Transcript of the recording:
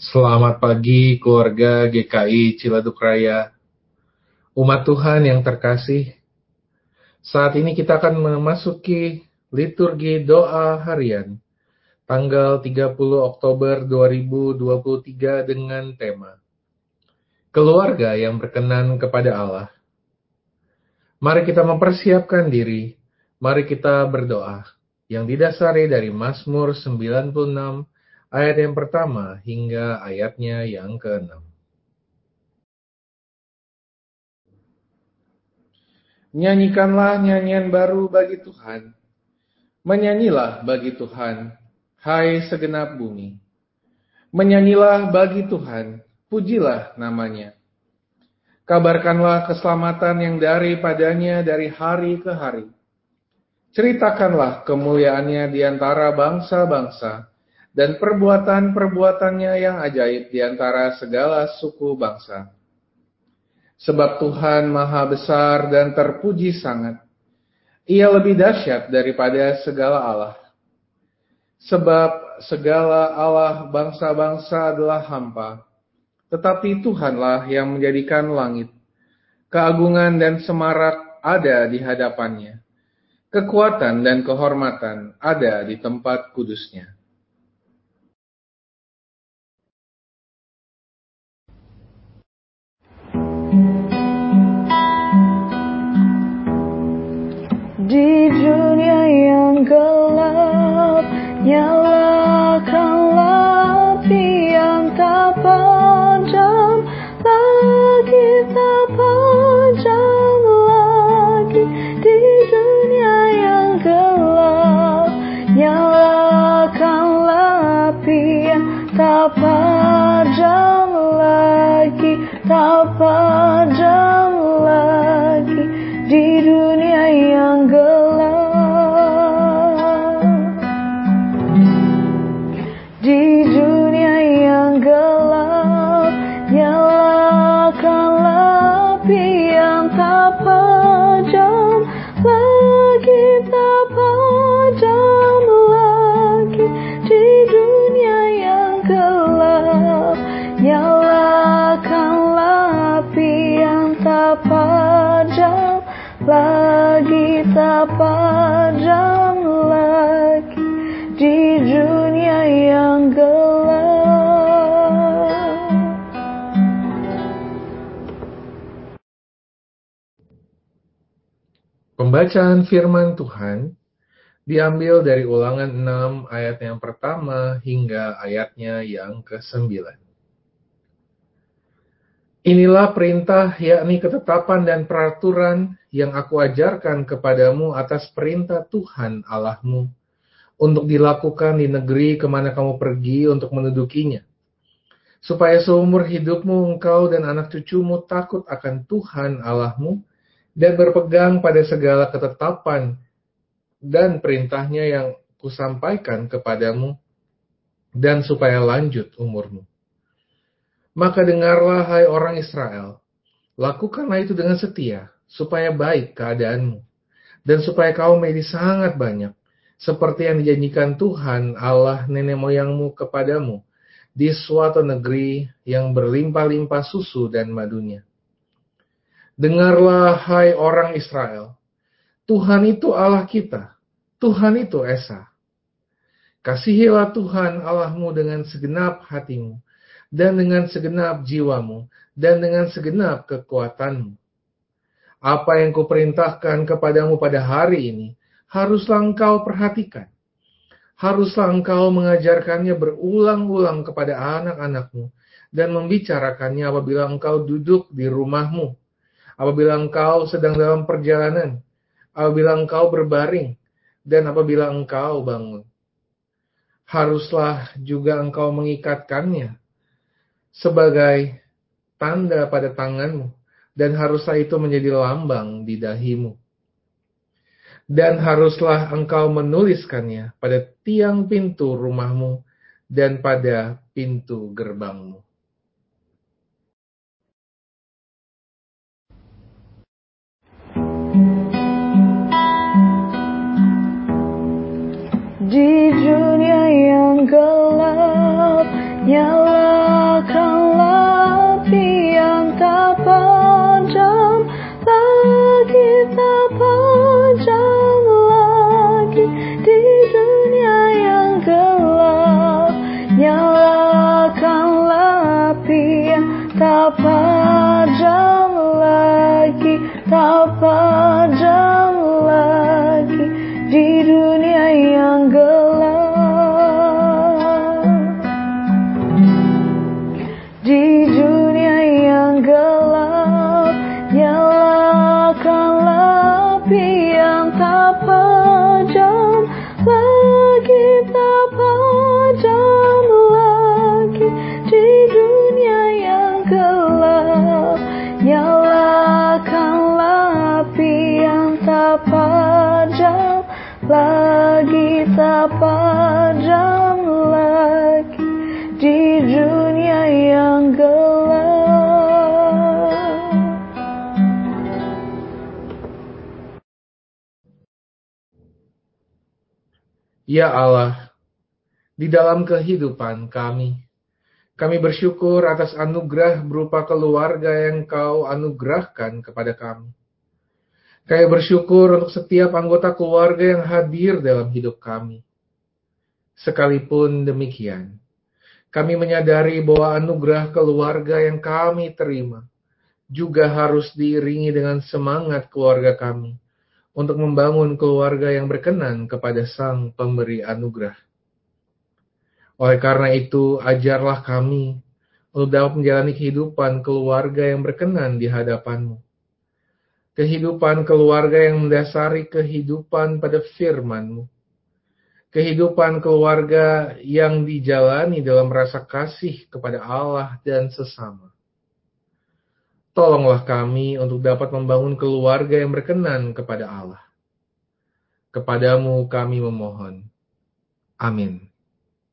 Selamat pagi keluarga GKI Ciledug Raya. Umat Tuhan yang terkasih, saat ini kita akan memasuki liturgi doa harian tanggal 30 Oktober 2023 dengan tema Keluarga yang berkenan kepada Allah. Mari kita mempersiapkan diri, mari kita berdoa yang didasari dari Mazmur 96 ayat yang pertama hingga ayatnya yang ke-6. Nyanyikanlah nyanyian baru bagi Tuhan. Menyanyilah bagi Tuhan, hai segenap bumi. Menyanyilah bagi Tuhan, pujilah namanya. Kabarkanlah keselamatan yang daripadanya dari hari ke hari. Ceritakanlah kemuliaannya di antara bangsa-bangsa, dan perbuatan-perbuatannya yang ajaib di antara segala suku bangsa. Sebab Tuhan maha besar dan terpuji sangat. Ia lebih dahsyat daripada segala Allah. Sebab segala Allah bangsa-bangsa adalah hampa. Tetapi Tuhanlah yang menjadikan langit. Keagungan dan semarak ada di hadapannya. Kekuatan dan kehormatan ada di tempat kudusnya. Di dunia yang gelap, nyalakanlah api yang tak padam lagi, tak padam lagi. Di dunia yang gelap, nyalakanlah api yang tak padam lagi, tak padam lagi. Di dunia yang gelap, di dunia yang gelap, nyalakanlah api yang tak padam lagi, tak padam lagi. Di dunia yang gelap, nyalakanlah api yang tak padam lagi, tak padam lagi. Di dunia yang gelap. Pembacaan firman Tuhan diambil dari Ulangan 6 ayat yang pertama hingga ayatnya yang ke-9. Inilah perintah, yakni ketetapan dan peraturan yang aku ajarkan kepadamu atas perintah Tuhan Allahmu, untuk dilakukan di negeri kemana kamu pergi untuk mendudukinya, supaya seumur hidupmu engkau dan anak cucumu takut akan Tuhan Allahmu, dan berpegang pada segala ketetapan dan perintahnya yang kusampaikan kepadamu, dan supaya lanjut umurmu. Maka dengarlah, hai orang Israel, lakukanlah itu dengan setia, supaya baik keadaanmu, dan supaya kaum menjadi sangat banyak, seperti yang dijanjikan Tuhan Allah nenek moyangmu kepadamu, di suatu negeri yang berlimpah-limpah susu dan madunya. Dengarlah, hai orang Israel, Tuhan itu Allah kita, Tuhan itu Esa. Kasihilah Tuhan Allahmu dengan segenap hatimu, dan dengan segenap jiwamu, dan dengan segenap kekuatanmu. Apa yang kuperintahkan kepadamu pada hari ini, haruslah engkau perhatikan. Haruslah engkau mengajarkannya berulang-ulang kepada anak-anakmu, dan membicarakannya apabila engkau duduk di rumahmu, apabila engkau sedang dalam perjalanan, apabila engkau berbaring, dan apabila engkau bangun. Haruslah juga engkau mengikatkannya sebagai tanda pada tanganmu, dan haruslah itu menjadi lambang di dahimu. Dan haruslah engkau menuliskannya pada tiang pintu rumahmu dan pada pintu gerbangmu. Di dunia yang gelap, nyala Takkanlah piang tak padam lagi, tak padam lagi di dunia yang gelap. Nyalakanlah piang tak padam lagi, tak padam lagi di dunia yang gelap. Lagi tak padam lagi di dunia yang gelap. Ya Allah, di dalam kehidupan kami bersyukur atas anugerah berupa keluarga yang Kau anugerahkan kepada kami. Kami bersyukur untuk setiap anggota keluarga yang hadir dalam hidup kami. Sekalipun demikian, kami menyadari bahwa anugerah keluarga yang kami terima juga harus diiringi dengan semangat keluarga kami untuk membangun keluarga yang berkenan kepada Sang Pemberi Anugerah. Oleh karena itu, ajarlah kami untuk dapat menjalani kehidupan keluarga yang berkenan di hadapan-Mu. Kehidupan keluarga yang mendasari kehidupan pada firman-Mu. Kehidupan keluarga yang dijalani dalam rasa kasih kepada Allah dan sesama. Tolonglah kami untuk dapat membangun keluarga yang berkenan kepada Allah. Kepadamu kami memohon. Amin.